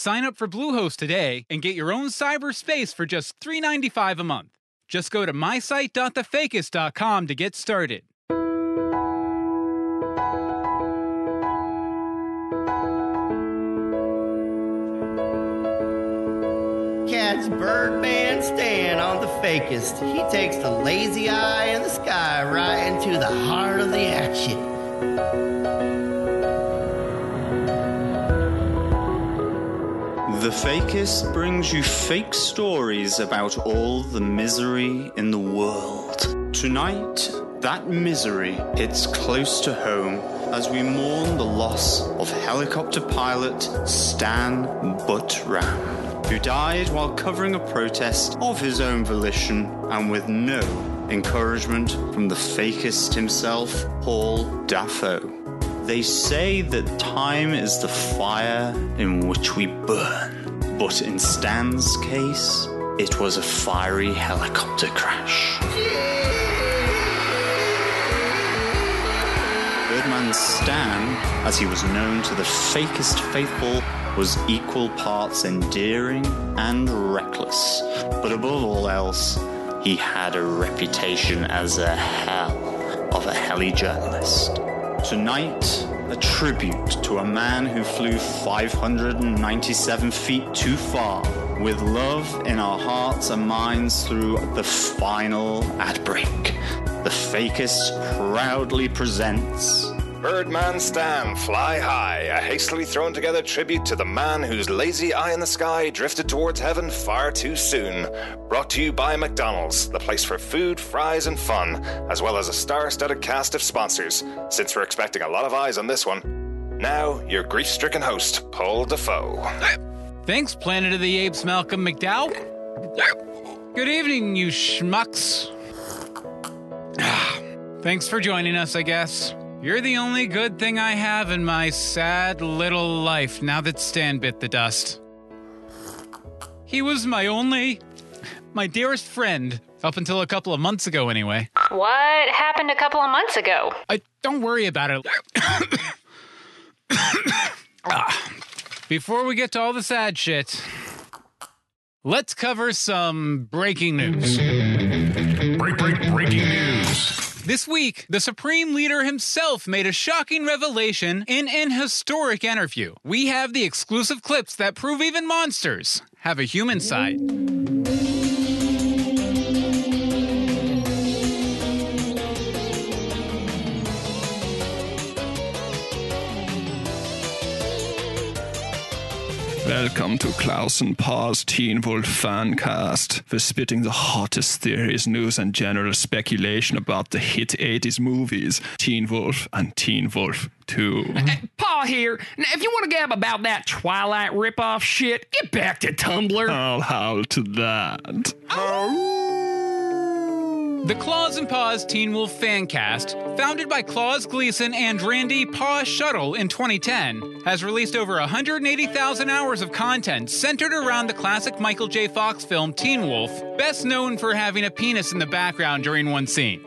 Sign up for Bluehost today and get your own cyberspace for just $3.95 a month. Just go to mysite.Thefakist.com to get started. Catch Birdman Stan on The Fakest. He takes the lazy eye in the sky right into the heart of the action. The Fakest brings you fake stories about all the misery in the world. Tonight, that misery hits close to home as we mourn the loss of helicopter pilot Stan Buttram, who died while covering a protest of his own volition and with no encouragement from the fakest himself, Paul Daffo. They say that time is the fire in which we burn, but in Stan's case, it was a fiery helicopter crash. Birdman Stan, as he was known to the fakest faithful, was equal parts endearing and reckless, but above all else, he had a reputation as a hell of a heli journalist. Tonight, a tribute to a man who flew 597 feet too far, with love in our hearts and minds through the final ad break. The Fakest proudly presents Birdman Stan, Fly High, a hastily thrown together tribute to the man whose lazy eye in the sky drifted towards heaven far too soon. Brought to you by McDonald's, the place for food, fries and fun, as well as a star-studded cast of sponsors, since we're expecting a lot of eyes on this one. Now, your grief-stricken host, Paul Defoe. Thanks, Planet of the Apes, Malcolm McDowell. Good evening, you schmucks. Thanks for joining us, I guess. You're the only good thing I have in my sad little life now that Stan bit the dust. He was my dearest friend, up until a couple of months ago anyway. What happened a couple of months ago? Don't worry about it. Before we get to all the sad shit, let's cover some breaking news. Breaking news. This week, the Supreme Leader himself made a shocking revelation in an historic interview. We have the exclusive clips that prove even monsters have a human side. Welcome to Klaus and Paul's Teen Wolf Fancast. We're spitting the hottest theories, news, and general speculation about the hit 80s movies, Teen Wolf and Teen Wolf 2. Paul here. Now, if you want to gab about that Twilight ripoff shit, get back to Tumblr. I'll howl to that. Oh. The Klaus and Paul's Teen Wolf Fancast, founded by Klaus Gleason and Randy Paw Shuttle in 2010, has released over 180,000 hours of content centered around the classic Michael J. Fox film Teen Wolf, best known for having a penis in the background during one scene.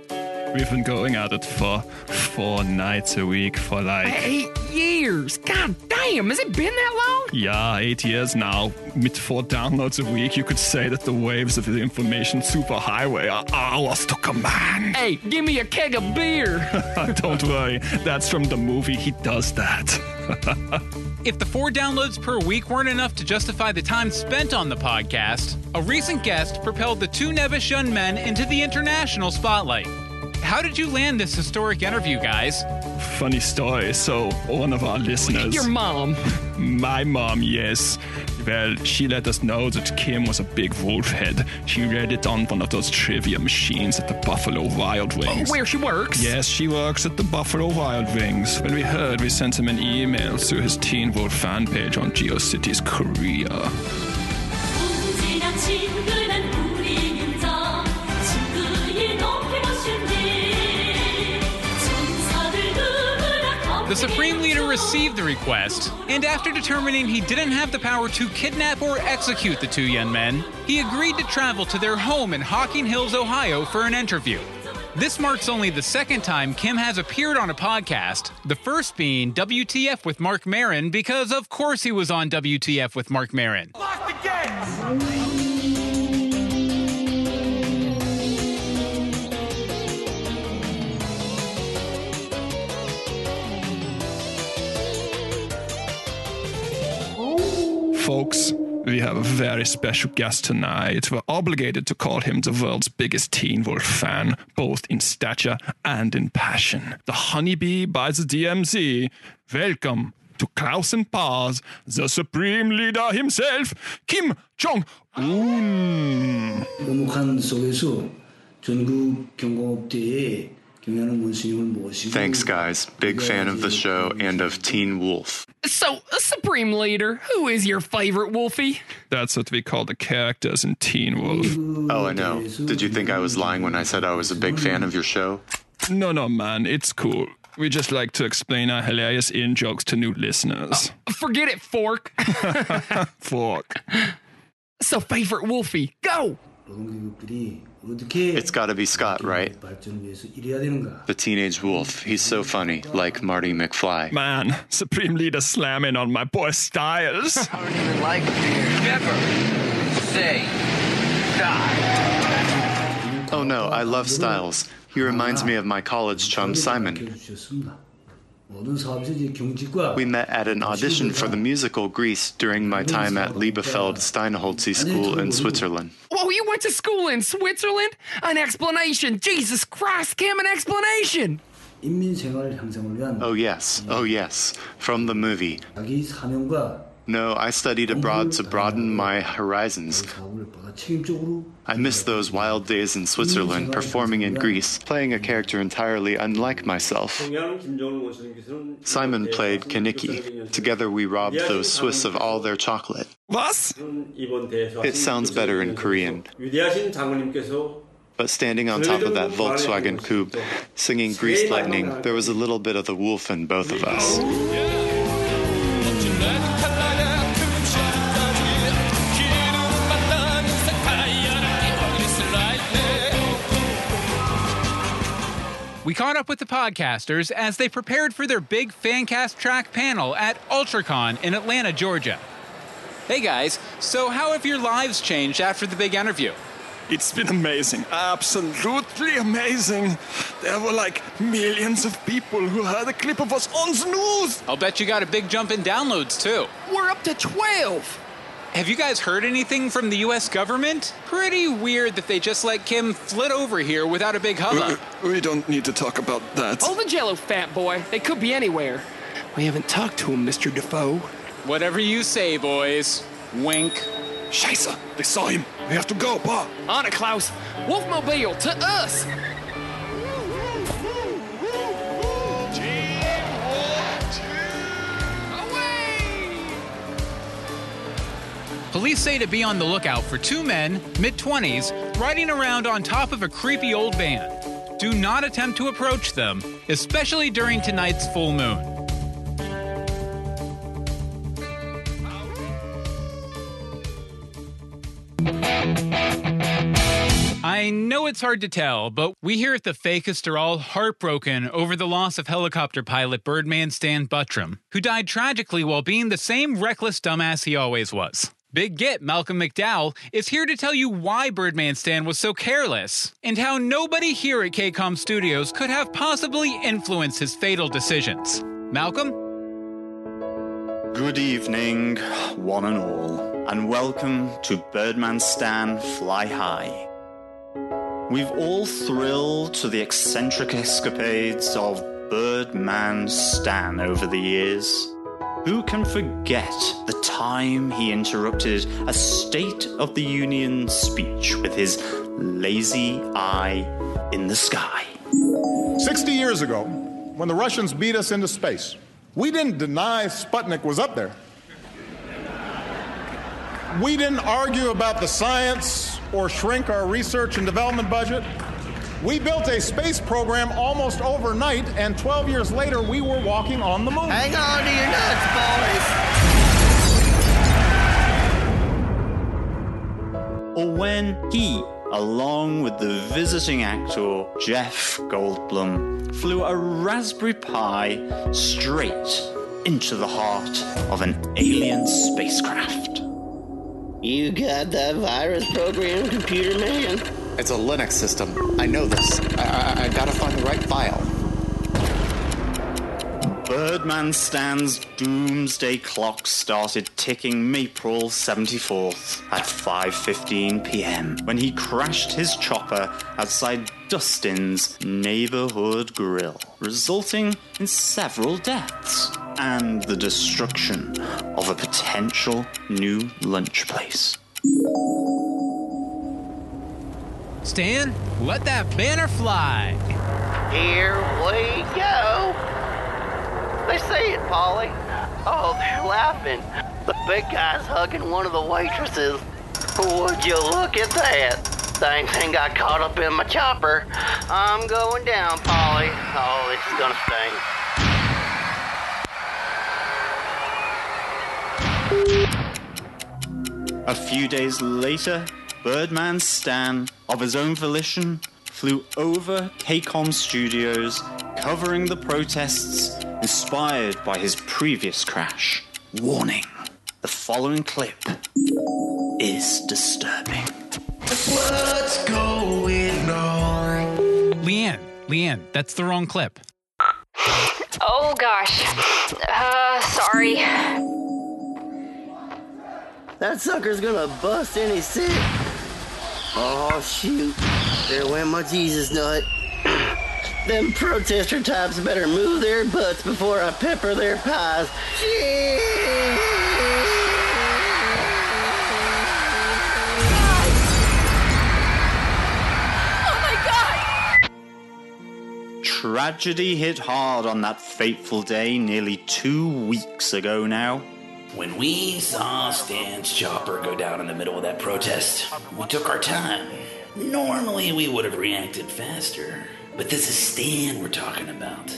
We've been going at it for 4 nights a week for like 8 years. God damn, has it been that long? Yeah, 8 years now. With 4 downloads a week, you could say that the waves of the information superhighway are ours to command. Hey, give me a keg of beer. Don't worry, that's from the movie He Does That. If the 4 downloads per week weren't enough to justify the time spent on the podcast, a recent guest propelled the 2 nebbish young men into the international spotlight. How did you land this historic interview, guys? Funny story. So one of our listeners... Your mom. My mom, yes. Well, she let us know that Kim was a big wolf head. She read it on one of those trivia machines at the Buffalo Wild Wings. Oh, where she works? Yes, she works at the Buffalo Wild Wings. When we heard, we sent him an email through his Teen Wolf fan page on GeoCities Korea. The Supreme Leader received the request, and after determining he didn't have the power to kidnap or execute the 2 young men, he agreed to travel to their home in Hocking Hills, Ohio for an interview. This marks only the second time Kim has appeared on a podcast, the first being WTF with Mark Maron, because of course he was on WTF with Mark Maron. Lock the gates! Folks, we have a very special guest tonight. We're obligated to call him the world's biggest Teen Wolf fan, both in stature and in passion. The honeybee by the DMZ. Welcome to Klaus and Paz, the supreme leader himself, Kim Jong Un. Thanks, guys. Big fan of the show and of Teen Wolf. So, Supreme Leader, who is your favorite Wolfie? That's what we call the characters in Teen Wolf. Oh, I know. Did you think I was lying when I said I was a big fan of your show? No, man. It's cool. We just like to explain our hilarious in-jokes to new listeners. Forget it, Fork. Fork. So, favorite Wolfie, go! It's gotta be Scott, right? The teenage wolf. He's so funny, like Marty McFly. Man, Supreme Leader slamming on my boy Styles. I don't even like beer. Never say die. Oh no, I love Styles. He reminds me of my college chum, Simon. We met at an audition for the musical Grease during my time at Liebefeld Steinholtze School in Switzerland. Whoa, you went to school in Switzerland? An explanation! Jesus Christ, Kim, an explanation! Oh yes. From the movie. No, I studied abroad to broaden my horizons. I miss those wild days in Switzerland, performing in Greece, playing a character entirely unlike myself. Simon played Kaniki. Together we robbed those Swiss of all their chocolate. Was? It sounds better in Korean. But standing on top of that Volkswagen coupe, singing Grease Lightning, there was a little bit of the wolf in both of us. We caught up with the podcasters as they prepared for their big Fancast track panel at UltraCon in Atlanta, Georgia. Hey guys, so how have your lives changed after the big interview? It's been amazing, absolutely amazing. There were like millions of people who heard a clip of us on the news. I'll bet you got a big jump in downloads too. We're up to 12. Have you guys heard anything from the U.S. government? Pretty weird that they just let Kim flit over here without a big hubbub. We don't need to talk about that. Oh, the jello, fat boy. They could be anywhere. We haven't talked to him, Mr. Defoe. Whatever you say, boys. Wink. Scheiße, they saw him. We have to go, Pa. On it, Klaus. Wolfmobile, to us. Police say to be on the lookout for two men, mid-20s, riding around on top of a creepy old van. Do not attempt to approach them, especially during tonight's full moon. I know it's hard to tell, but we here at The Fakest are all heartbroken over the loss of helicopter pilot Birdman Stan Buttram, who died tragically while being the same reckless dumbass he always was. Big Get Malcolm McDowell is here to tell you why Birdman Stan was so careless and how nobody here at KCOM Studios could have possibly influenced his fatal decisions. Malcolm? Good evening, one and all, and welcome to Birdman Stan Fly High. We've all thrilled to the eccentric escapades of Birdman Stan over the years. Who can forget the time he interrupted a State of the Union speech with his lazy eye in the sky? 60 years ago, when the Russians beat us into space, we didn't deny Sputnik was up there. We didn't argue about the science or shrink our research and development budget. We built a space program almost overnight, and 12 years later, we were walking on the moon. Hang on to your nuts, boys. Or when he along with the visiting actor Jeff Goldblum, flew a Raspberry Pi straight into the heart of an alien spacecraft. You got that virus program, computer man? It's a Linux system. I know this. I gotta find the right file. Birdman Stan's doomsday clock started ticking April 74th at 5:15 p.m. when he crashed his chopper outside Dustin's neighborhood grill, resulting in several deaths and the destruction of a potential new lunch place. Stan, let that banner fly. Here we go. They say it, Polly. Oh, they're laughing. The big guy's hugging one of the waitresses. Would you look at that? Same thing got caught up in my chopper. I'm going down, Polly. Oh, this is gonna sting. A few days later, Birdman Stan, of his own volition, flew over KCOM studios, covering the protests inspired by his previous crash. Warning, the following clip is disturbing. What's going on? Leanne, that's the wrong clip. Oh, gosh. Sorry. That sucker's gonna bust any sip. Oh, shoot. There went my Jesus nut. Them protester types better move their butts before I pepper their pies. God. Oh, my God! Tragedy hit hard on that fateful day nearly 2 weeks ago now. When we saw Stan's chopper go down in the middle of that protest, we took our time. Normally, we would have reacted faster. But this is Stan we're talking about.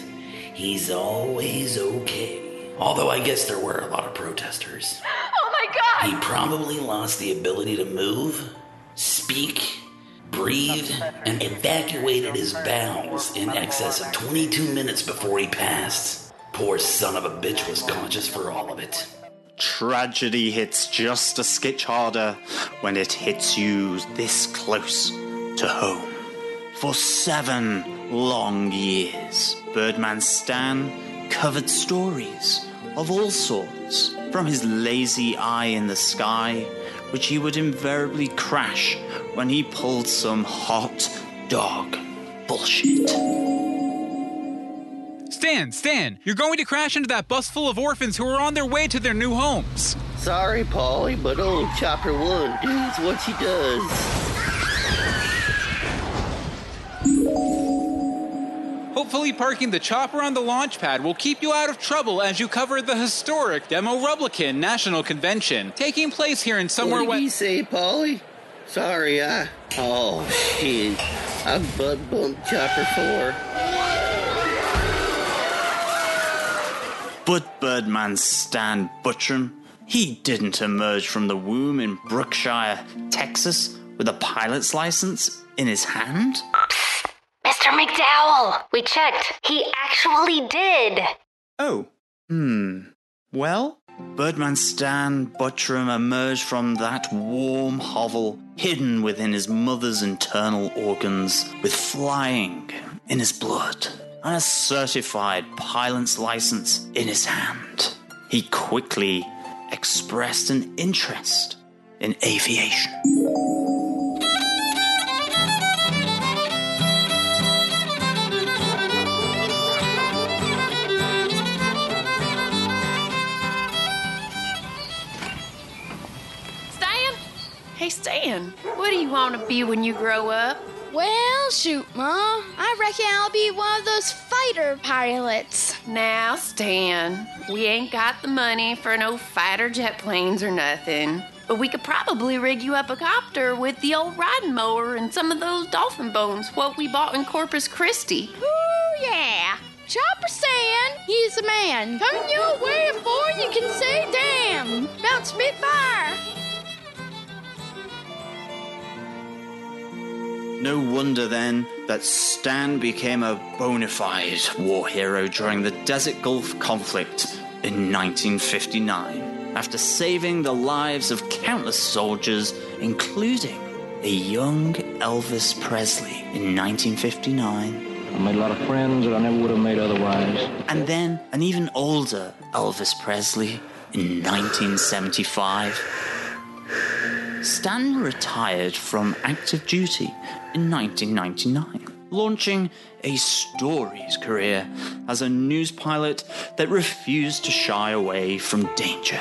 He's always okay. Although I guess there were a lot of protesters. Oh my God! He probably lost the ability to move, speak, breathe, and evacuated his bowels in excess of 22 minutes before he passed. Poor son of a bitch was conscious for all of it. Tragedy hits just a skitch harder when it hits you this close to home. For 7 long years, Birdman Stan covered stories of all sorts, from his lazy eye in the sky, which he would invariably crash when he pulled some hot dog bullshit. Stan, you're going to crash into that bus full of orphans who are on their way to their new homes. Sorry, Polly, but old Chopper 1 does what she does. Hopefully parking the chopper on the launch pad will keep you out of trouble as you cover the historic Demo-Republican National Convention taking place here in somewhere... What did you say, Polly? Sorry, Oh, shit. I butt-bumped Chopper 4. But Birdman Stan Buttram, he didn't emerge from the womb in Brookshire, Texas, with a pilot's license in his hand. Mr. McDowell, we checked. He actually did. Oh. Well, Birdman Stan Buttram emerged from that warm hovel, hidden within his mother's internal organs, with flying in his blood and a certified pilot's license in his hand. He quickly expressed an interest in aviation. Hey, Stan, what do you want to be when you grow up? Well, shoot, Mom. I reckon I'll be one of those fighter pilots. Now, Stan, we ain't got the money for no fighter jet planes or nothing. But we could probably rig you up a copter with the old riding mower and some of those dolphin bones, what we bought in Corpus Christi. Ooh, yeah. Chopper Stan, he's a man. Come your way before you can say damn. About Spitfire. No wonder then that Stan became a bona fide war hero during the Desert Gulf conflict in 1959, after saving the lives of countless soldiers, including a young Elvis Presley in 1959. I made a lot of friends that I never would have made otherwise. And then an even older Elvis Presley in 1975. Stan retired from active duty in 1999, launching a storied career as a news pilot that refused to shy away from danger.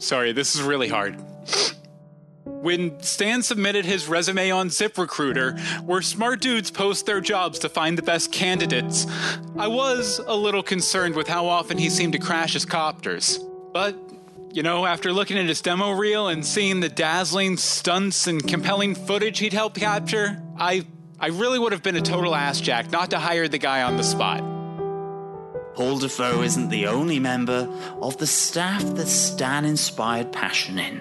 Sorry, this is really hard. When Stan submitted his resume on ZipRecruiter, where smart dudes post their jobs to find the best candidates, I was a little concerned with how often he seemed to crash his copters. But, you know, after looking at his demo reel and seeing the dazzling stunts and compelling footage he'd helped capture, I really would have been a total assjack not to hire the guy on the spot. Paul Defoe isn't the only member of the staff that Stan inspired passion in.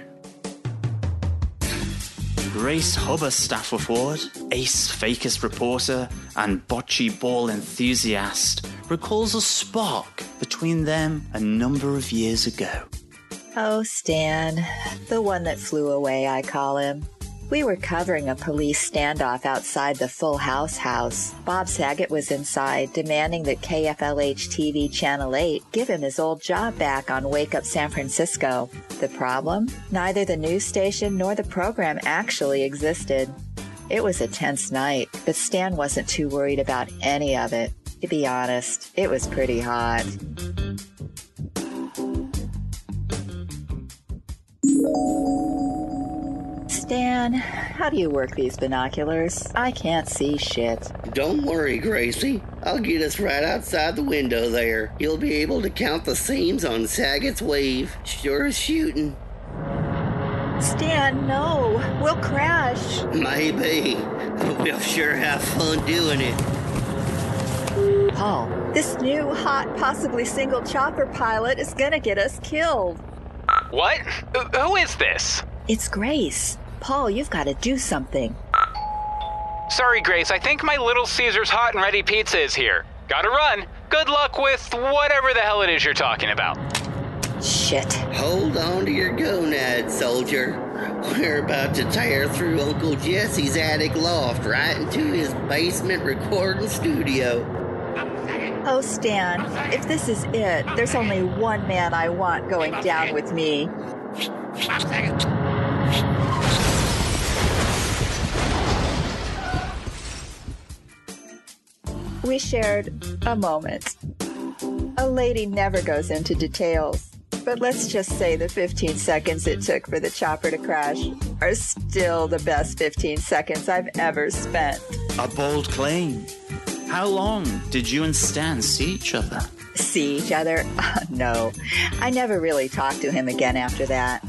Grace Hubber Stafford, ace Fakest reporter and bocce ball enthusiast, recalls a spark between them a number of years ago. Oh, Stan, the one that flew away, I call him. We were covering a police standoff outside the Full House house. Bob Saget was inside, demanding that KFLH-TV Channel 8 give him his old job back on Wake Up San Francisco. The problem? Neither the news station nor the program actually existed. It was a tense night, but Stan wasn't too worried about any of it. To be honest, it was pretty hot. Stan, how do you work these binoculars? I can't see shit. Don't worry, Gracie. I'll get us right outside the window there. You'll be able to count the seams on Saget's wave. Sure as shooting. Stan, no. We'll crash. Maybe. But we'll sure have fun doing it. Paul, this new, hot, possibly single chopper pilot is gonna get us killed. What? Who is this? It's Grace. Paul, you've got to do something. Sorry, Grace. I think my Little Caesar's hot and ready pizza is here. Gotta run. Good luck with whatever the hell it is you're talking about. Shit. Hold on to your gonads, soldier. We're about to tear through Uncle Jesse's attic loft right into his basement recording studio. Oh, Stan, if this is it, there's only one man I want going down with me. We shared a moment. A lady never goes into details, but let's just say the 15 seconds it took for the chopper to crash are still the best 15 seconds I've ever spent. A bold claim. How long did you and Stan see each other? See each other? No. I never really talked to him again after that.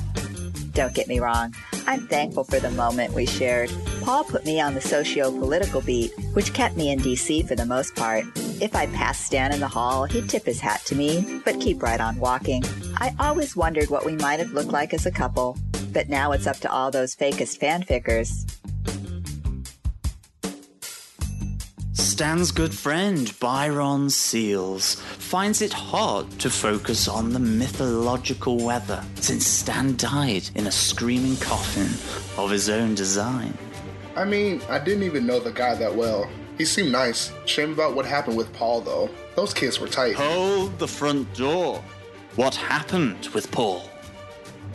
Don't get me wrong. I'm thankful for the moment we shared. Paul put me on the socio-political beat, which kept me in D.C. for the most part. If I passed Stan in the hall, he'd tip his hat to me, but keep right on walking. I always wondered what we might have looked like as a couple, but now it's up to all those fakest fanfickers. Stan's good friend, Byron Seals, finds it hard to focus on the mythological weather since Stan died in a screaming coffin of his own design. I mean, I didn't even know the guy that well. He seemed nice. Shame about what happened with Paul, though. Those kids were tight. Hold the front door. What happened with Paul?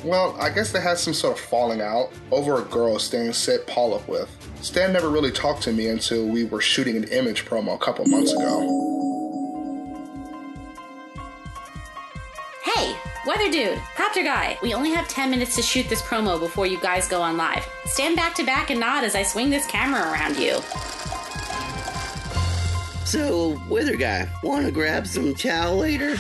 Well, I guess they had some sort of falling out over a girl Stan set Paul up with. Stan never really talked to me until we were shooting an Image promo a couple months ago. Hey, weather dude, copter guy. We only have 10 minutes to shoot this promo before you guys go on live. Stand back to back and nod as I swing this camera around you. So, weather guy, wanna grab some chow later?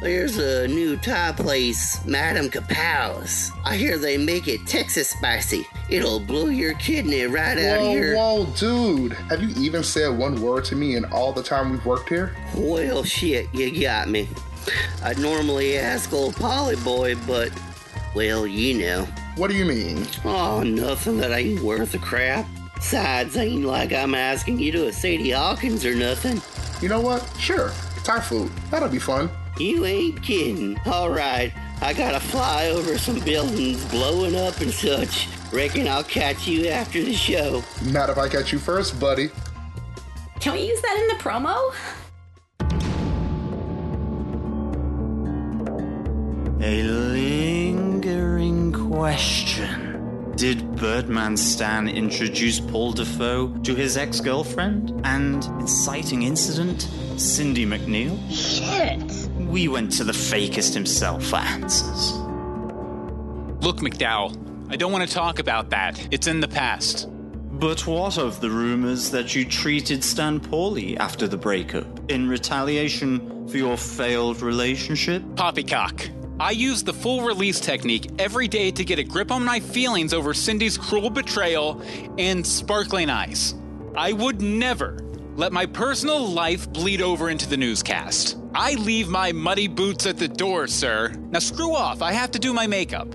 There's a new Thai place, Madame Kapow's. I hear they make it Texas spicy. It'll blow your kidney right out of your... Whoa, dude. Have you even said one word to me in all the time we've worked here? Well, shit, you got me. I'd normally ask old Polly Boy, but, well, you know. What do you mean? Oh, nothing that ain't worth a crap. Besides, ain't like I'm asking you to a Sadie Hawkins or nothing. You know what? Sure. Thai food. That'll be fun. You ain't kidding. All right. I gotta fly over some buildings blowing up and such. Reckon I'll catch you after the show. Not if I catch you first, buddy. Can we use that in the promo? A lingering question. Did Birdman Stan introduce Paul Defoe to his ex-girlfriend and, inciting incident, Cindy McNeil? Shit! We went to the fakest himself for answers. Look, McDowell, I don't want to talk about that. It's in the past. But what of the rumors that you treated Stan poorly after the breakup in retaliation for your failed relationship? Poppycock. I used the full release technique every day to get a grip on my feelings over Cindy's cruel betrayal and sparkling eyes. I would never let my personal life bleed over into the newscast. I leave my muddy boots at the door, sir. Now screw off. I have to do my makeup.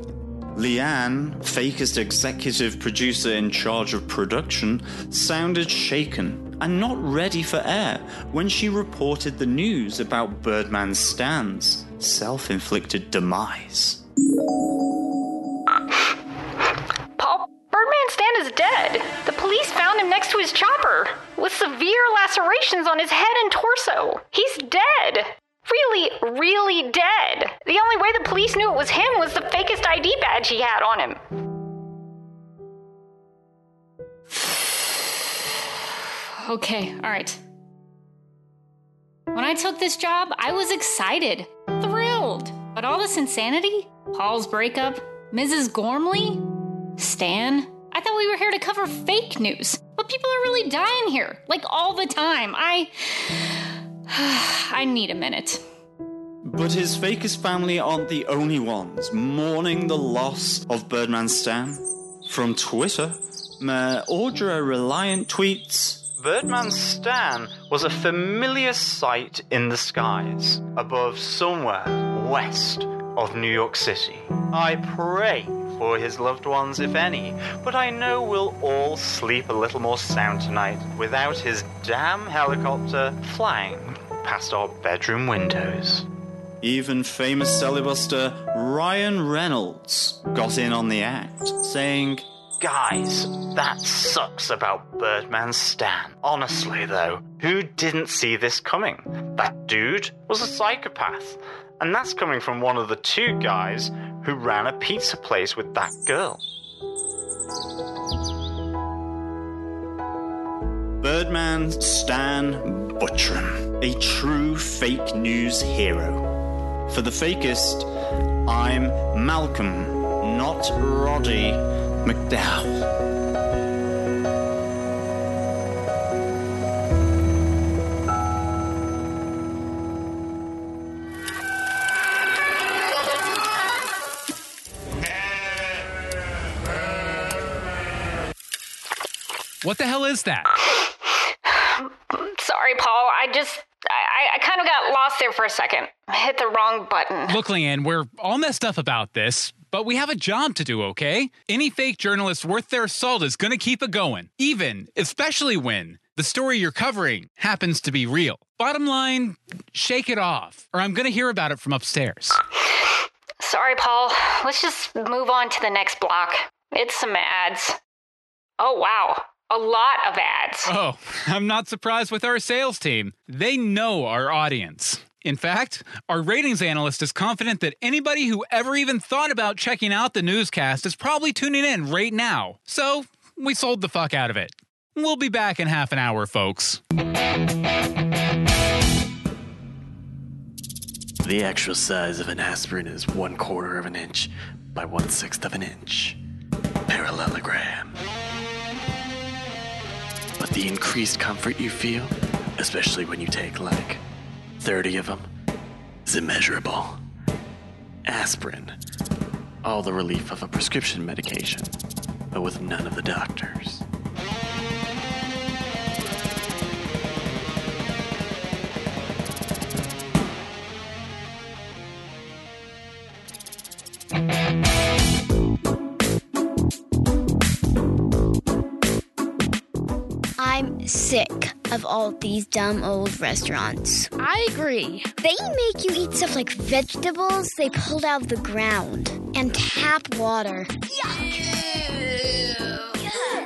Leanne, Fakest executive producer in charge of production, sounded shaken and not ready for air when she reported the news about Birdman Stan's self-inflicted demise. Paul Birdman Stan is dead. The police found him next to his chopper with severe lacerations on his head and torso. He's dead. Really dead. The only way the police knew it was him was the fakest ID badge he had on him. Okay, all right. When I took this job, I was excited, thrilled. But all this insanity, Paul's breakup, Mrs. Gormley, Stan, I thought we were here to cover fake news. But people are really dying here, like all the time. I need a minute. But his fakest family aren't the only ones mourning the loss of Birdman Stan. From Twitter, Audra Reliant tweets, Birdman Stan was a familiar sight in the skies above somewhere west of New York City. I pray for his loved ones, if any, but I know we'll all sleep a little more sound tonight without his damn helicopter flying past our bedroom windows. Even famous cellybuster Ryan Reynolds got in on the act, saying, guys, that sucks about Birdman Stan. Honestly, though, who didn't see this coming? That dude was a psychopath. And that's coming from one of the two guys who ran a pizza place with that girl. Birdman Stan Buttram, a true fake news hero. For the fakest, I'm Malcolm, not Roddy McDowell. What the hell is that? Sorry, Paul. I kind of got lost there for a second. I hit the wrong button. Look, Leanne, we're all messed up about this, but we have a job to do, okay? Any fake journalist worth their salt is going to keep it going, especially when the story you're covering happens to be real. Bottom line, shake it off, or I'm going to hear about it from upstairs. Sorry, Paul. Let's just move on to the next block. It's some ads. Oh, wow. A lot of ads. Oh, I'm not surprised with our sales team. They know our audience. In fact, our ratings analyst is confident that anybody who ever even thought about checking out the newscast is probably tuning in right now. So we sold the fuck out of it. We'll be back in half an hour, folks. The actual size of an aspirin is 1/4 of an inch by 1/6 of an inch. Parallelogram. But the increased comfort you feel, especially when you take like 30 of them, is immeasurable. Aspirin. All the relief of a prescription medication, but with none of the doctors. sick of all these dumb old restaurants. I agree. They make you eat stuff like vegetables they pulled out of the ground and tap water. Yuck!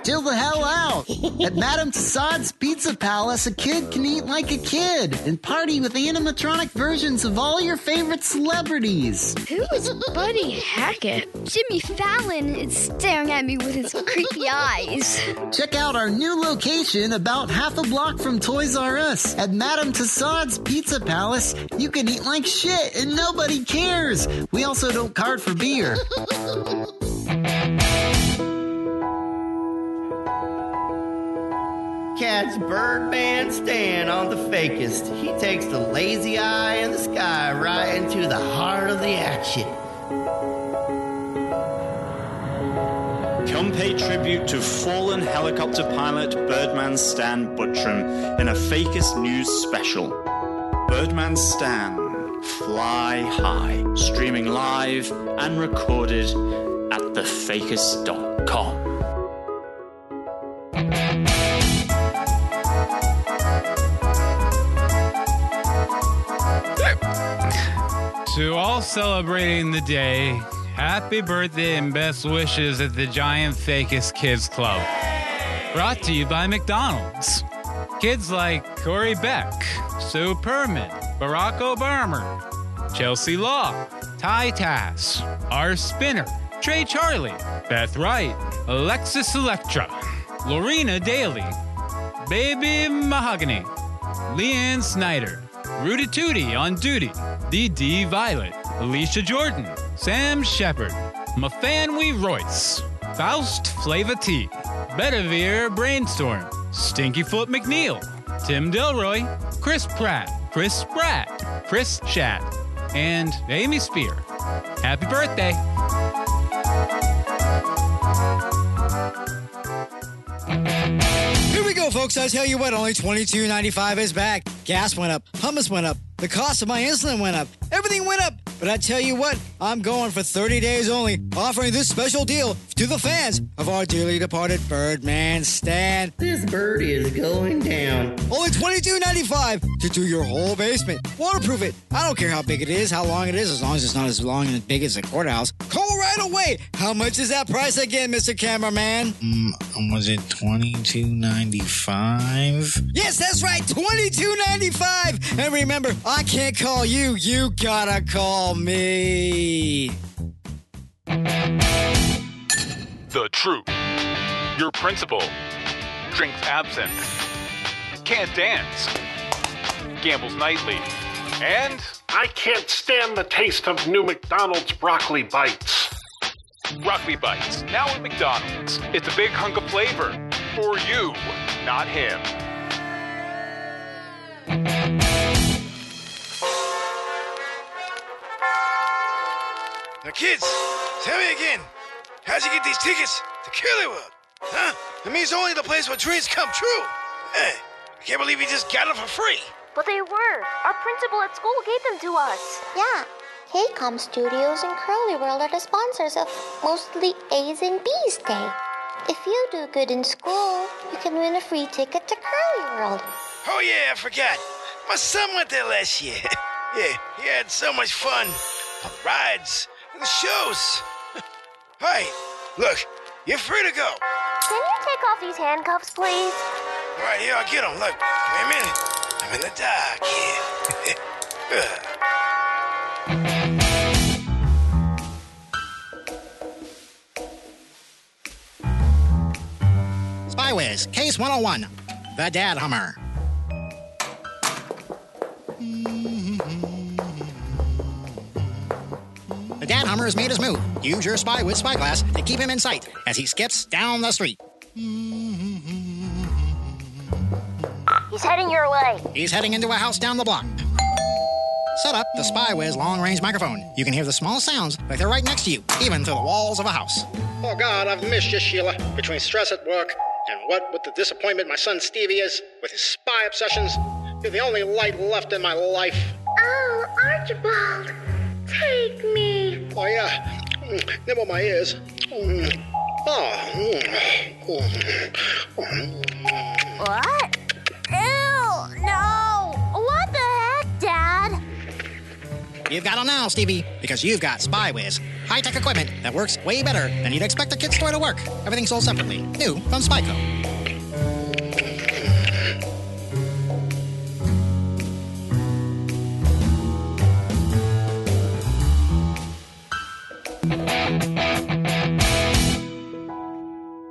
Chill the hell out. At Madame Tussauds Pizza Palace, a kid can eat like a kid and party with animatronic versions of all your favorite celebrities. Who is Buddy Hackett? Jimmy Fallon is staring at me with his creepy eyes. Check out our new location about half a block from Toys R Us. At Madame Tussauds Pizza Palace, you can eat like shit and nobody cares. We also don't card for beer. Catch Birdman Stan on The Fakest. He takes the lazy eye in the sky right into the heart of the action. Come pay tribute to fallen helicopter pilot Birdman Stan Buttram in a Fakest News special. Birdman Stan, Fly High, streaming live and recorded at thefakest.com. To all celebrating the day, happy birthday and best wishes at the Giant Fakest Kids Club. Brought to you by McDonald's. Kids like Corey Beck, Sue Perman, Barack Obama, Chelsea Law, Ty Tass, R. Spinner, Trey Charlie, Beth Wright, Alexis Electra, Lorena Daly, Baby Mahogany, Leanne Snyder, Rudy Tootie on duty, D.D. Violet, Alicia Jordan, Sam Shepard, Mafanwi Royce, Faust Flava T, Bedivere Brainstorm, Stinkyfoot McNeil, Tim Delroy, Chris Pratt, Chris Spratt, Chris Chat, and Amy Spear. Happy birthday! Here we go, folks. I tell you what, only $22.95 is back. Gas went up, hummus went up, the cost of my insulin went up, everything went up. But I tell you what, I'm going for 30 days only, offering this special deal to the fans of our dearly departed Birdman Stan. This bird is going down. Only $22.95 to do your whole basement. Waterproof it. I don't care how big it is, how long it is, as long as it's not as long and big as a courthouse. Call right away. How much is that price again, Mr. Cameraman? Was it $22.95? Yes, that's right, $22.95. And remember, I can't call you. You gotta call me. The Troop. Your principal. Drinks absinthe. Can't dance. Gambles nightly. And I can't stand the taste of new McDonald's broccoli bites. Broccoli bites. Now at McDonald's. It's a big hunk of flavor. For you, not him. Now kids, tell me again, how'd you get these tickets to Curly World? Huh? It means only the place where dreams come true. Hey, I can't believe you just got them for free. Well, they were. Our principal at school gave them to us. Yeah. KCOM Studios and Curly World are the sponsors of mostly A's and B's Day. If you do good in school, you can win a free ticket to Curly World. Oh, yeah, I forgot. My son went there last year. Yeah, he had so much fun. The rides and the shows. Hey, look, you're free to go. Can you take off these handcuffs, please? All right, here, I'll get them. Look, wait a minute. I'm in the dark here. Spywares, Case 101, the Dad Hummer. The Dad Hummer has made his move. Use your spy with spyglass to keep him in sight as he skips down the street. He's heading your way. He's heading into a house down the block. Set up the Spyware's long-range microphone. You can hear the small sounds like they're right next to you, even through the walls of a house. Oh, God, I've missed you, Sheila. Between stress at work and what with the disappointment my son Stevie is with his spy obsessions, you're the only light left in my life. Oh, Archibald, take me. Oh, yeah. Nibble my ears. What? Ew, no! What the heck, Dad? You've got 'em now, Stevie, because you've got SpyWiz. High-tech equipment that works way better than you'd expect a kid's store to work. Everything's sold separately. New from Spyco.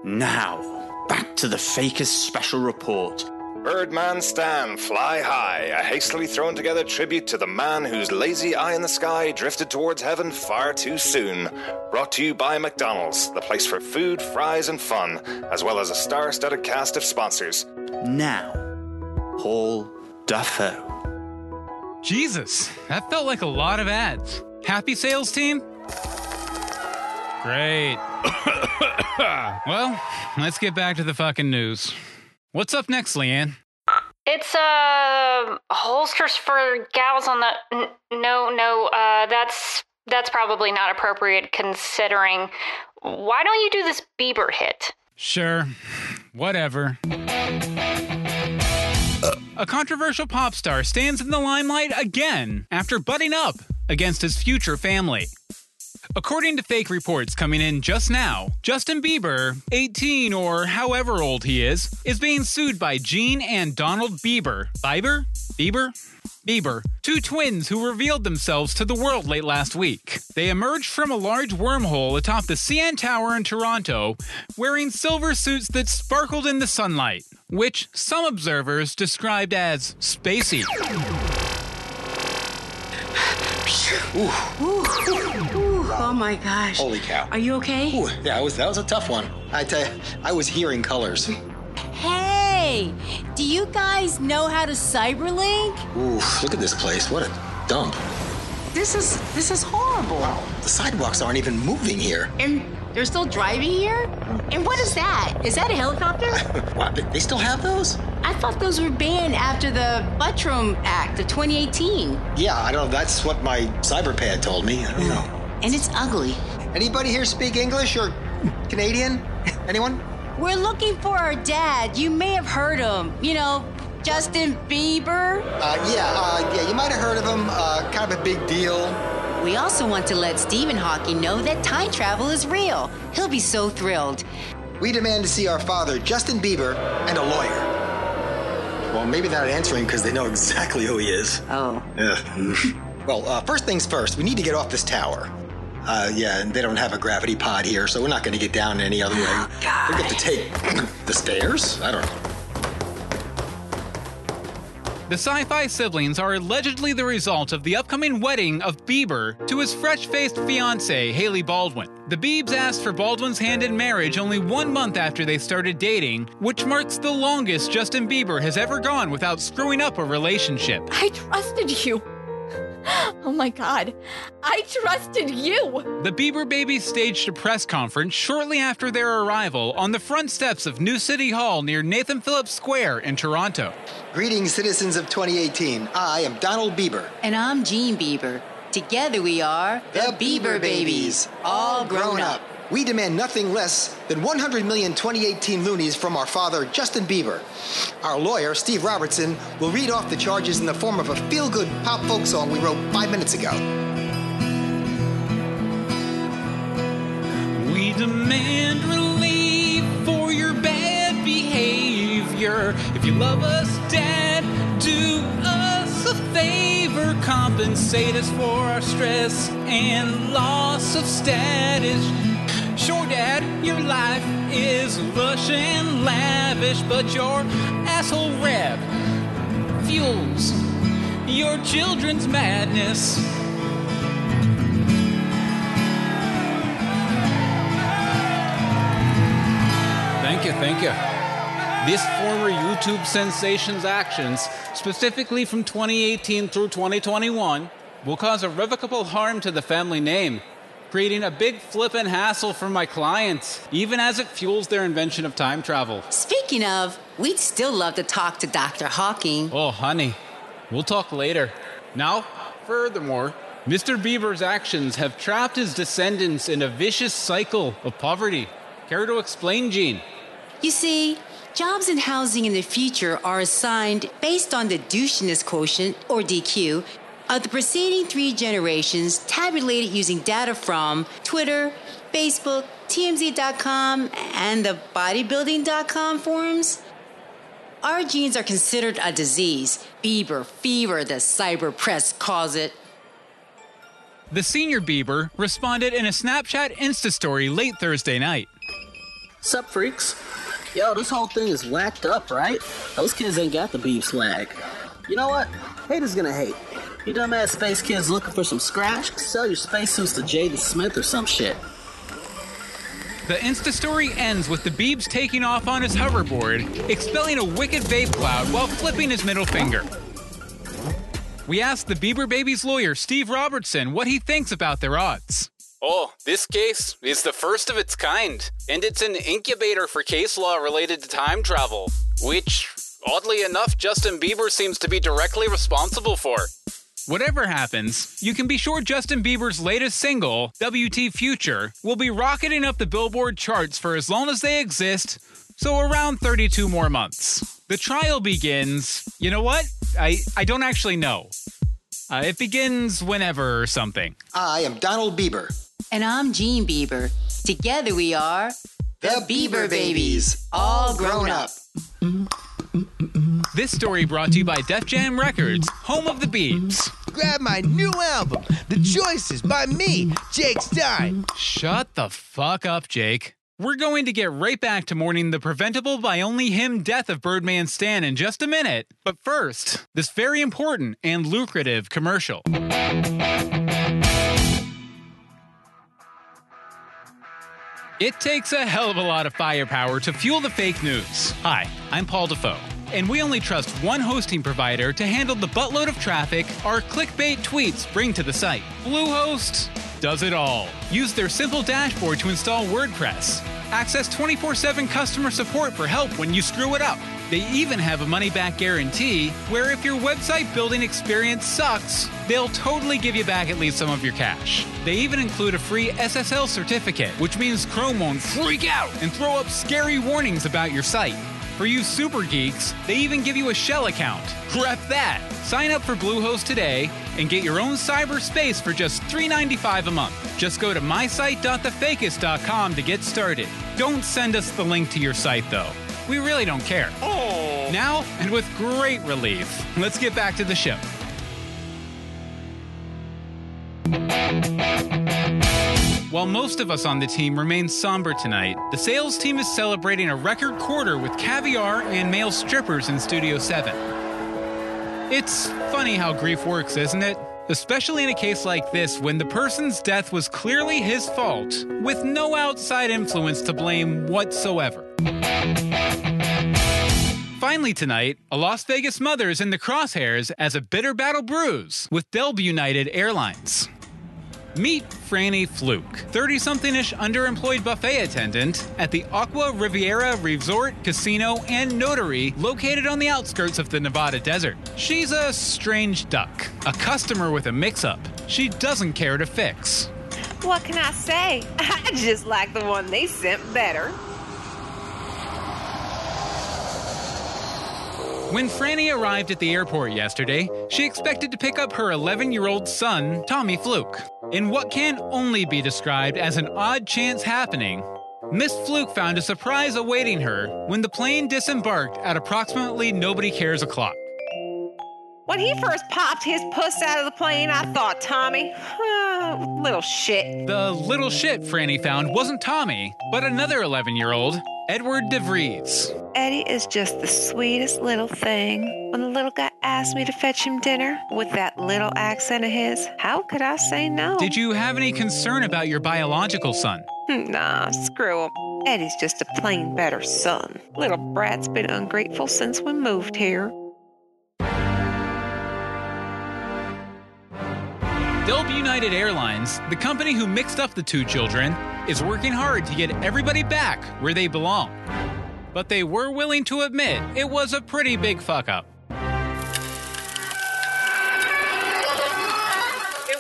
Now, back to the Fakest special report. Birdman Stan, fly high, a hastily thrown together tribute to the man whose lazy eye in the sky drifted towards heaven far too soon. Brought to you by McDonald's, the place for food, fries, and fun, as well as a star-studded cast of sponsors. Now, Paul Daffo. Jesus, that felt like a lot of ads. Happy sales team? Great. Well, let's get back to the fucking news. What's up next, Leanne? It's, holsters for gals on the... That's probably not appropriate considering... Why don't you do this Bieber hit? Sure. Whatever. A controversial pop star stands in the limelight again after butting up against his future family. According to fake reports coming in just now, Justin Bieber, 18 or however old he is being sued by Gene and Donald Bieber. Bieber. Two twins who revealed themselves to the world late last week. They emerged from a large wormhole atop the CN Tower in Toronto, wearing silver suits that sparkled in the sunlight, which some observers described as spacey. Ooh. Oh my gosh. Holy cow. Are you okay? Ooh, yeah, that was a tough one. I tell you, I was hearing colors. Hey, do you guys know how to cyberlink? Ooh, look at this place. What a dump. This is horrible. Wow, the sidewalks aren't even moving here. And they're still driving here? And what is that? Is that a helicopter? Wow, they still have those? I thought those were banned after the Buttram Act of 2018. Yeah, I don't know. That's what my cyberpad told me. I don't know. And it's ugly. Anybody here speak English or Canadian? Anyone? We're looking for our dad. You may have heard him. You know, Justin Bieber? Yeah, you might have heard of him. Kind of a big deal. We also want to let Stephen Hawking know that time travel is real. He'll be so thrilled. We demand to see our father, Justin Bieber, and a lawyer. Well, maybe they're not answering because they know exactly who he is. Oh. Well, first things first, we need to get off this tower. And they don't have a gravity pod here, so we're not going to get down any other way. God. We'll get to take the stairs? I don't know. The sci-fi siblings are allegedly the result of the upcoming wedding of Bieber to his fresh-faced fiancée, Haley Baldwin. The Biebs asked for Baldwin's hand in marriage only 1 month after they started dating, which marks the longest Justin Bieber has ever gone without screwing up a relationship. I trusted you. Oh my God, I trusted you! The Bieber babies staged a press conference shortly after their arrival on the front steps of New City Hall near Nathan Phillips Square in Toronto. Greetings, citizens of 2018. I am Donald Bieber. And I'm Gene Bieber. Together we are the Bieber babies, all grown up. We demand nothing less than 100 million 2018 loonies from our father, Justin Bieber. Our lawyer, Steve Robertson, will read off the charges in the form of a feel-good pop folk song we wrote 5 minutes ago. We demand relief for your bad behavior. If you love us, Dad, do us a favor. Compensate us for our stress and loss of status. Sure, Dad, your life is lush and lavish, but your asshole rep fuels your children's madness. Thank you. This former YouTube sensation's actions, specifically from 2018 through 2021, will cause irrevocable harm to the family name, creating a big flippin' hassle for my clients, even as it fuels their invention of time travel. Speaking of, we'd still love to talk to Dr. Hawking. Oh, honey, we'll talk later. Now, furthermore, Mr. Bieber's actions have trapped his descendants in a vicious cycle of poverty, Care to explain, Gene? You see, jobs and housing in the future are assigned based on the doucheness quotient, or DQ, of the preceding three generations tabulated using data from Twitter, Facebook, TMZ.com, and the bodybuilding.com forums. Our genes are considered a disease. Bieber fever, the cyber press calls it. The senior Bieber responded in a Snapchat Insta story late Thursday night. Sup, freaks? Yo, this whole thing is whacked up, right? Those kids ain't got the Beeb swag. You know what? Haters gonna hate. You dumbass space kids looking for some scratch? Sell your spacesuits to Jaden Smith or some shit. The Insta story ends with the Biebs taking off on his hoverboard, expelling a wicked vape cloud while flipping his middle finger. We asked the Bieber baby's lawyer, Steve Robertson, what he thinks about their odds. Oh, this case is the first of its kind, and it's an incubator for case law related to time travel, which, oddly enough, Justin Bieber seems to be directly responsible for. Whatever happens, you can be sure Justin Bieber's latest single, WT Future, will be rocketing up the Billboard charts for as long as they exist, so around 32 more months. The trial begins, you know what? I don't actually know. It begins whenever or something. I am Donald Bieber. And I'm Gene Bieber. Together we are... The Bieber Babies, all grown up. This story brought to you by Def Jam Records, home of the Biebs. Grab my new album, The Choices, by me, Jake Stein. Shut the fuck up, Jake. We're going to get right back to mourning the preventable by only him death of Birdman Stan in just a minute. But first, this very important and lucrative commercial. It takes a hell of a lot of firepower to fuel the fake news. Hi, I'm Paul Defoe, and we only trust one hosting provider to handle the buttload of traffic our clickbait tweets bring to the site. Bluehost does it all. Use their simple dashboard to install WordPress. Access 24/7 customer support for help when you screw it up. They even have a money-back guarantee where if your website building experience sucks, they'll totally give you back at least some of your cash. They even include a free SSL certificate, which means Chrome won't freak out and throw up scary warnings about your site. For you super geeks, they even give you a shell account. Crap that! Sign up for Bluehost today and get your own cyberspace for just $3.95 a month. Just go to mysite.Thefakist.com to get started. Don't send us the link to your site, though. We really don't care. Oh. Now, and with great relief, let's get back to the show. While most of us on the team remain somber tonight, the sales team is celebrating a record quarter with caviar and male strippers in Studio 7. It's funny how grief works, isn't it? Especially in a case like this, when the person's death was clearly his fault, with no outside influence to blame whatsoever. Finally tonight, a Las Vegas mother is in the crosshairs as a bitter battle brews with Delta United Airlines. Meet Franny Fluke, 30-something-ish underemployed buffet attendant at the Aqua Riviera Resort, Casino, and Notary located on the outskirts of the Nevada desert. She's a strange duck, a customer with a mix-up she doesn't care to fix. What can I say? I just like the one they sent better. When Franny arrived at the airport yesterday, she expected to pick up her 11-year-old son, Tommy Fluke. In what can only be described as an odd chance happening, Miss Fluke found a surprise awaiting her when the plane disembarked at approximately nobody cares o'clock. When he first popped his puss out of the plane, I thought, Tommy, little shit. The little shit Franny found wasn't Tommy, but another 11-year-old, Edward DeVries. Eddie is just the sweetest little thing. When the little guy asked me to fetch him dinner with that little accent of his, how could I say no? Did you have any concern about your biological son? Nah, screw him. Eddie's just a plain better son. Little brat's been ungrateful since we moved here. Delta United Airlines, the company who mixed up the two children, is working hard to get everybody back where they belong. But they were willing to admit it was a pretty big fuck-up. It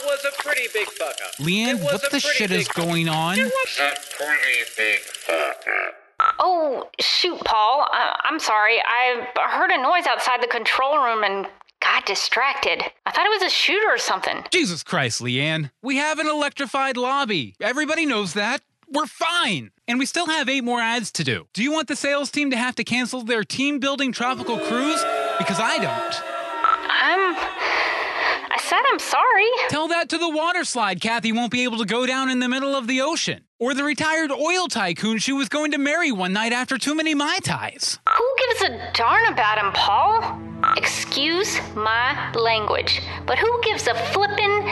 was a pretty big fuck-up. Leanne, what the shit is going on? It was a pretty big fuck-up. Oh, shoot, Paul. I'm sorry. I heard a noise outside the control room and got distracted. I thought it was a shooter or something. Jesus Christ, Leanne. We have an electrified lobby. Everybody knows that. We're fine. And we still have 8 more ads to do. Do you want the sales team to have to cancel their team-building tropical cruise? Because I don't. I said I'm sorry. Tell that to the water slide Kathy won't be able to go down in the middle of the ocean. Or the retired oil tycoon she was going to marry one night after too many Mai Tais. Who gives a darn about him, Paul? Excuse my language, but who gives a flippin',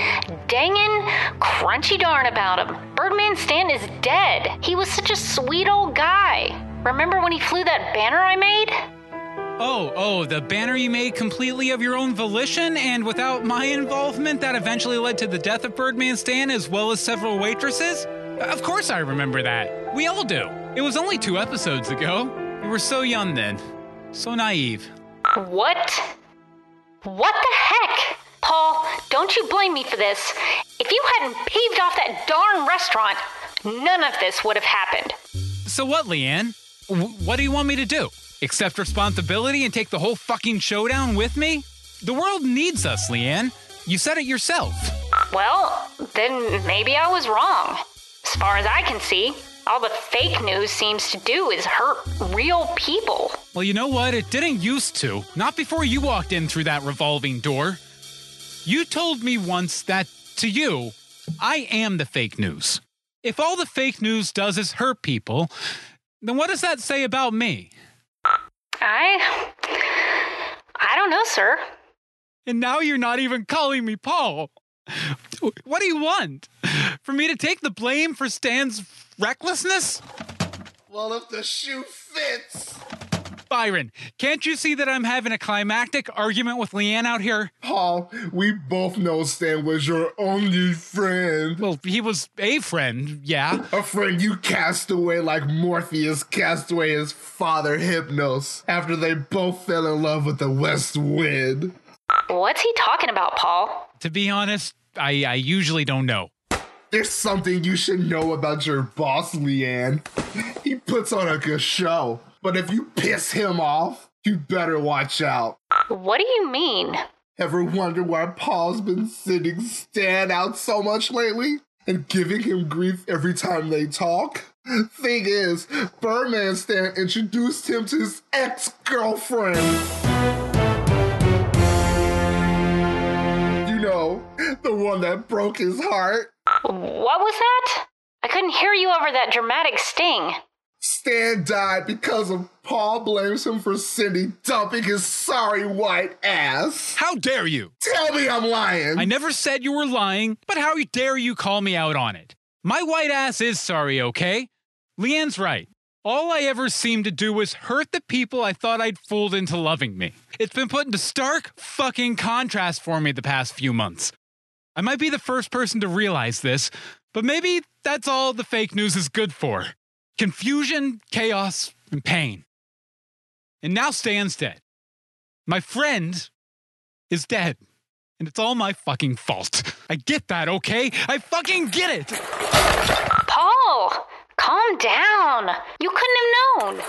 dangin', crunchy darn about him? Birdman Stan is dead. He was such a sweet old guy. Remember when he flew that banner I made? Oh, the banner you made completely of your own volition and without my involvement that eventually led to the death of Birdman Stan as well as several waitresses? Of course I remember that. We all do. It was only 2 episodes ago. We were so young then. So naive. What? What the heck? Paul, don't you blame me for this. If you hadn't peeved off that darn restaurant, none of this would have happened. So what, Leanne? What do you want me to do? Accept responsibility and take the whole fucking showdown with me? The world needs us, Leanne. You said it yourself. Well, then maybe I was wrong. As far as I can see, all the fake news seems to do is hurt real people. Well, you know what? It didn't used to. Not before you walked in through that revolving door. You told me once that, to you, I am the fake news. If all the fake news does is hurt people, then what does that say about me? I don't know, sir. And now you're not even calling me Paul. What do you want? For me to take the blame for Stan's recklessness? Well, if the shoe fits. Byron, can't you see that I'm having a climactic argument with Leanne out here? Paul, we both know Stan was your only friend. Well, he was a friend, yeah. A friend you cast away like Morpheus cast away his father Hypnos after they both fell in love with the West Wind. What's he talking about, Paul? To be honest, I usually don't know. There's something you should know about your boss, Leanne. He puts on a good show. But if you piss him off, you better watch out. What do you mean? Ever wonder why Paul's been sitting Stan out so much lately and giving him grief every time they talk? Thing is, Birdman Stan introduced him to his ex-girlfriend. You know, the one that broke his heart. What was that? I couldn't hear you over that dramatic sting. Stan died because of Paul blames him for Cindy dumping his sorry white ass. How dare you? Tell me I'm lying. I never said you were lying, but how dare you call me out on it? My white ass is sorry, okay? Leanne's right. All I ever seemed to do was hurt the people I thought I'd fooled into loving me. It's been put into stark fucking contrast for me the past few months. I might be the first person to realize this, but maybe that's all the fake news is good for. Confusion, chaos, and pain. And now Stan's dead. My friend is dead. And it's all my fucking fault. I get that, okay? I fucking get it! Paul, calm down. You couldn't have known.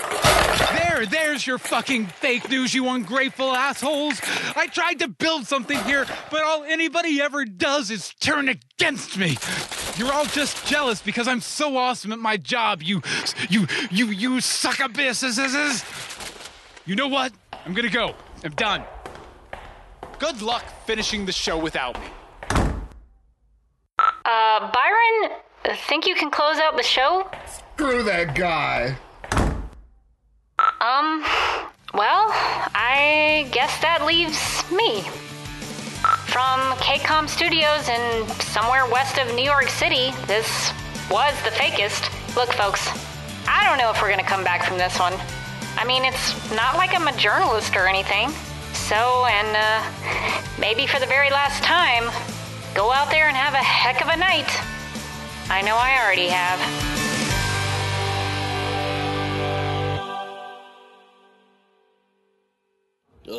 There's your fucking fake news, you ungrateful assholes. I tried to build something here, but all anybody ever does is turn against me. You're all just jealous because I'm so awesome at my job, you suckabisses. You know what? I'm gonna go. I'm done. Good luck finishing the show without me. Byron, think you can close out the show? Screw that guy. Well, I guess that leaves me. From KCOM Studios in somewhere west of New York City, this was The Fakest. Look, folks, I don't know if we're going to come back from this one. I mean, it's not like I'm a journalist or anything. So, and maybe for the very last time, go out there and have a heck of a night. I know I already have.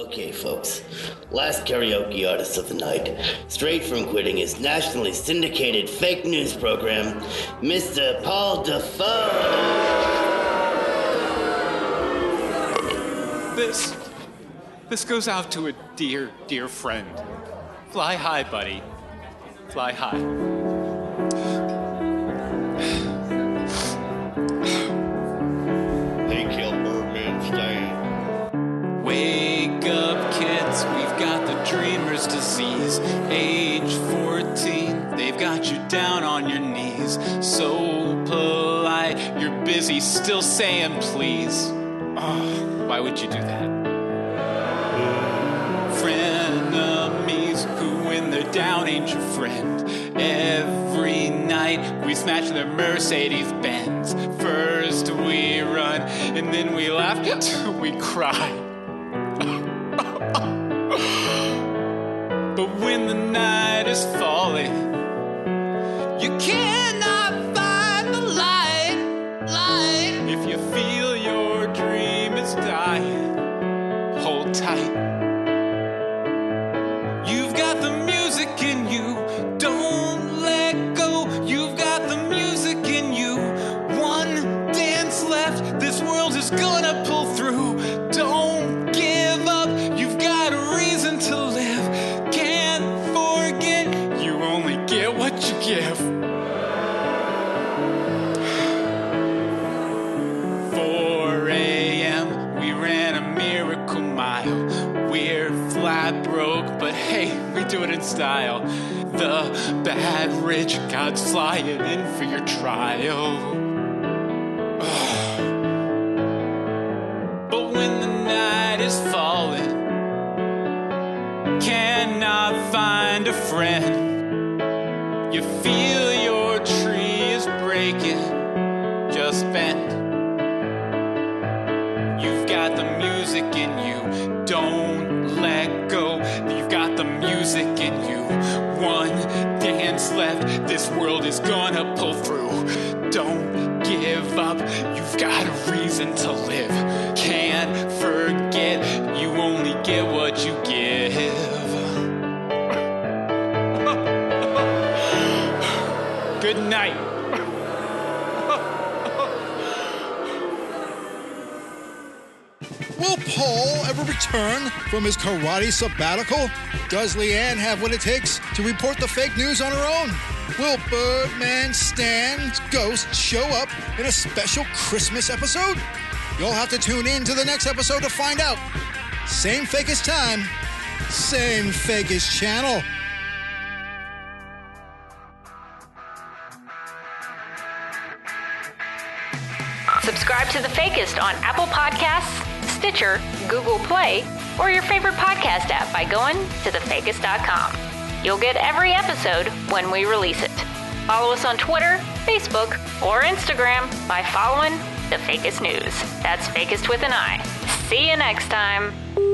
Okay, folks, last karaoke artist of the night, straight from quitting his nationally syndicated fake news program, Mr. Paul Defoe. This goes out to a dear, dear friend. Fly high, buddy. Fly high. Disease, age 14, they've got you down on your knees, so polite, you're busy still saying please. Oh, why would you do that? Frenemies who when they're down ain't your friend. Every night we smash their Mercedes Benz. First we run and then we laugh till we cry. But when the night is falling, you cannot find the light. If you feel your dream is dying, hold tight. You've got the music in you, don't let go. You've got the music in you, one dance left. This world is gonna pull through, don't give up. You've got a reason to live. You give. Four a.m. we ran a miracle mile. We're flat broke, but hey, we do it in style. The bad rich God's flying in for your trial. But when the night is falling, cannot find a friend. You feel your tree is breaking, just bend. You've got the music in you, don't let go. You've got the music in you, one dance left. This world is gonna pull through, don't give up. You've got a reason to live, can't forget. You only get what you give. Good night. Will Paul ever return from his karate sabbatical? Does Leanne have what it takes to report the fake news on her own? Will Birdman Stan's ghost show up in a special Christmas episode? You'll have to tune in to the next episode to find out. Same Fakest time, same Fakest channel. Subscribe to The Fakest on Apple Podcasts, Stitcher, Google Play, or your favorite podcast app by going to thefakest.com. You'll get every episode when we release it. Follow us on Twitter, Facebook, or Instagram by following The Fakest News. That's Fakest with an I. See you next time.